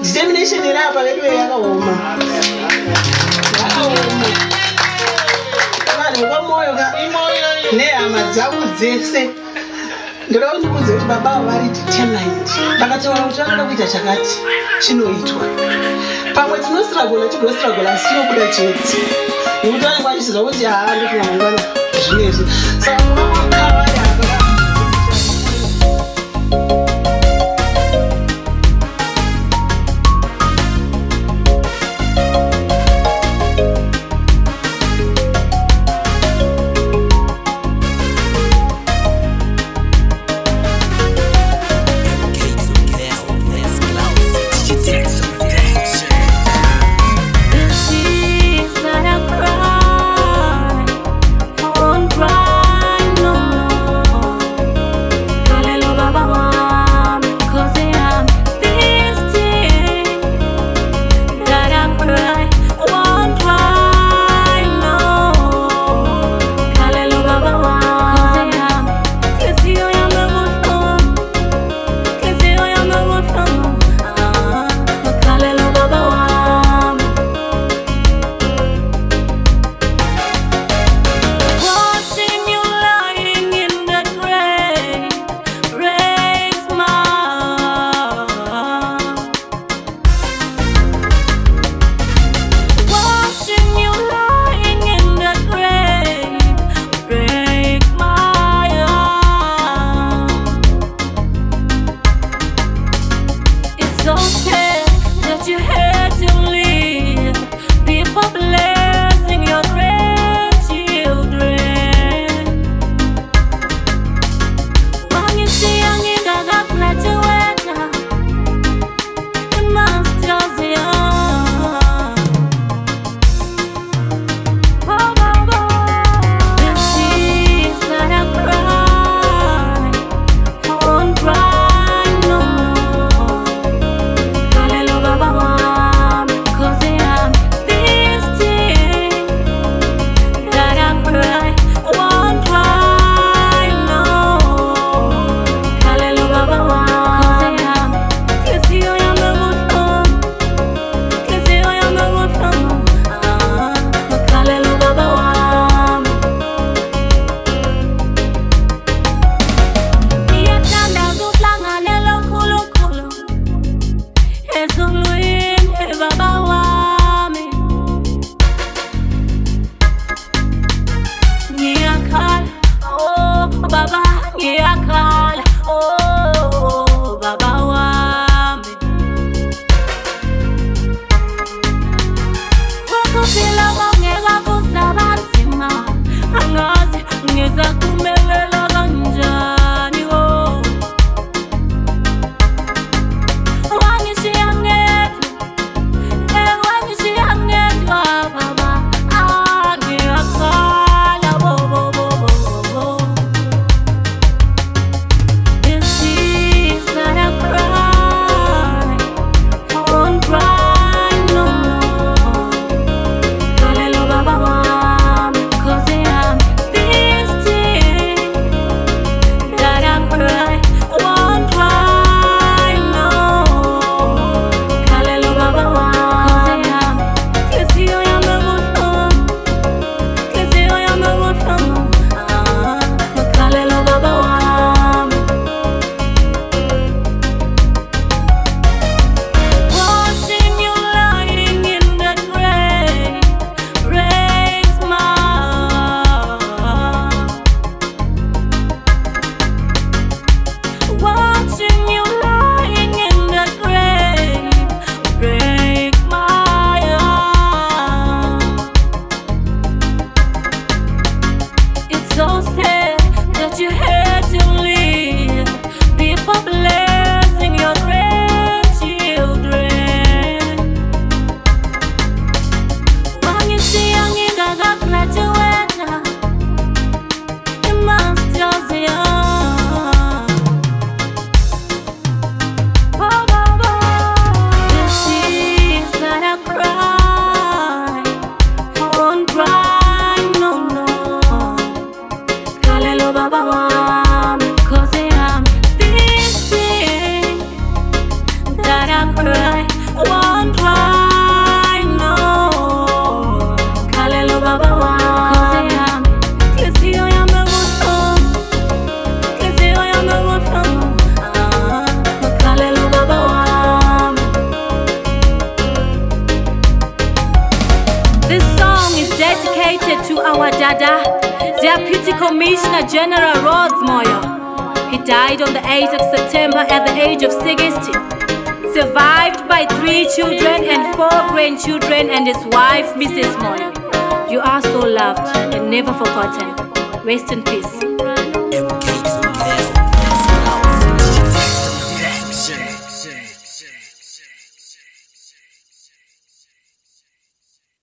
Examination did up, but I ndodauti kuzi kuti baba vari determined vakataura kuti vanoda kuita chakati chinoitwa pamwe tinosiragona tigonosiragona asi yokuda chete nekuti vanenge vachiziva kuti haandikuna mangwana zvinezvi saka munomakavaya Commissioner General Rhodes Moyo. He died on the 8th of September at the age of 60, survived by 3 children and 4 grandchildren and his wife, Mrs. Moyo. You are so loved and never forgotten. Rest in peace.